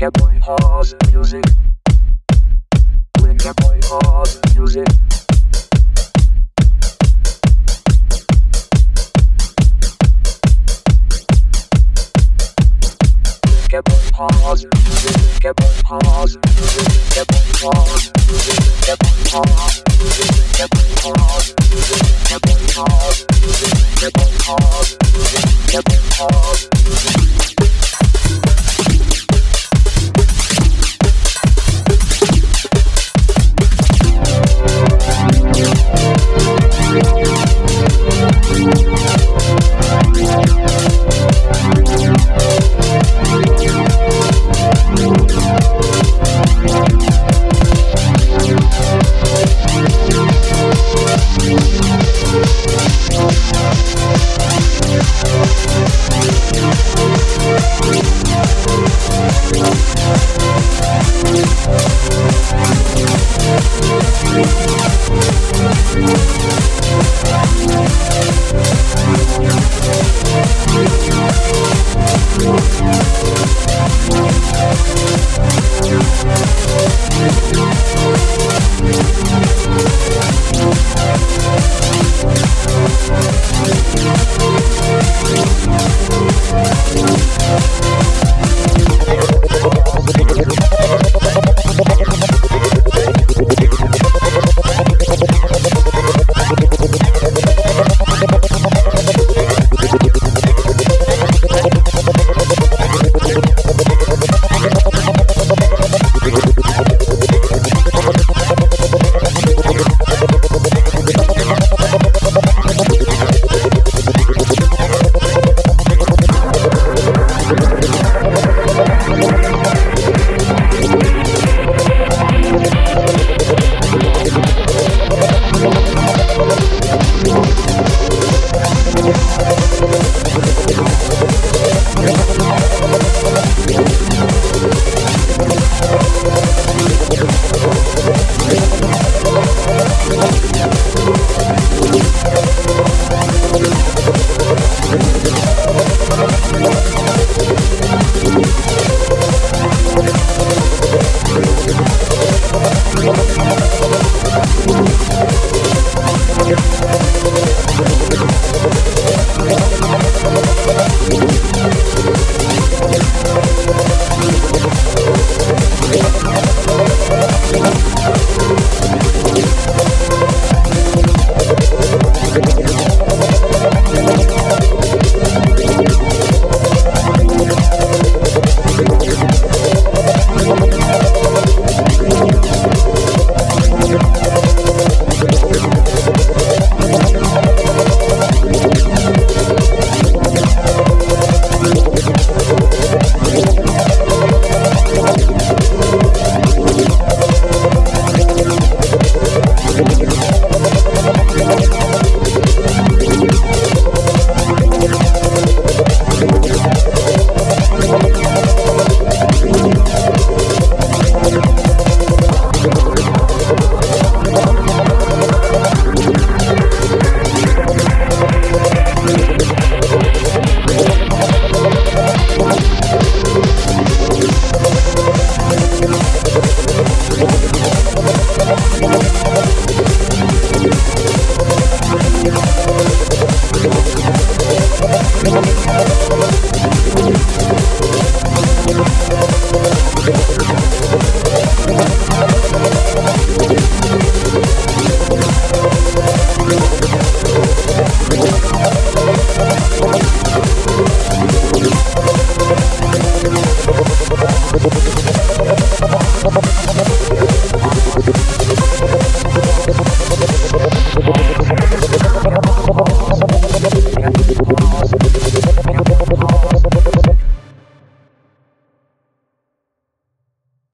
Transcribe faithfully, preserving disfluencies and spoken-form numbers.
Lynkaboy Hause music. Lynkaboy Hause music. Lynkaboy Hause music. Lynkaboy Hause music. Lynkaboy Hause music. Lynkaboy Hause music. Lynkaboy Hause music. Lynkaboy Hause music. Lynkaboy Hause music. Lynkaboy Hause music.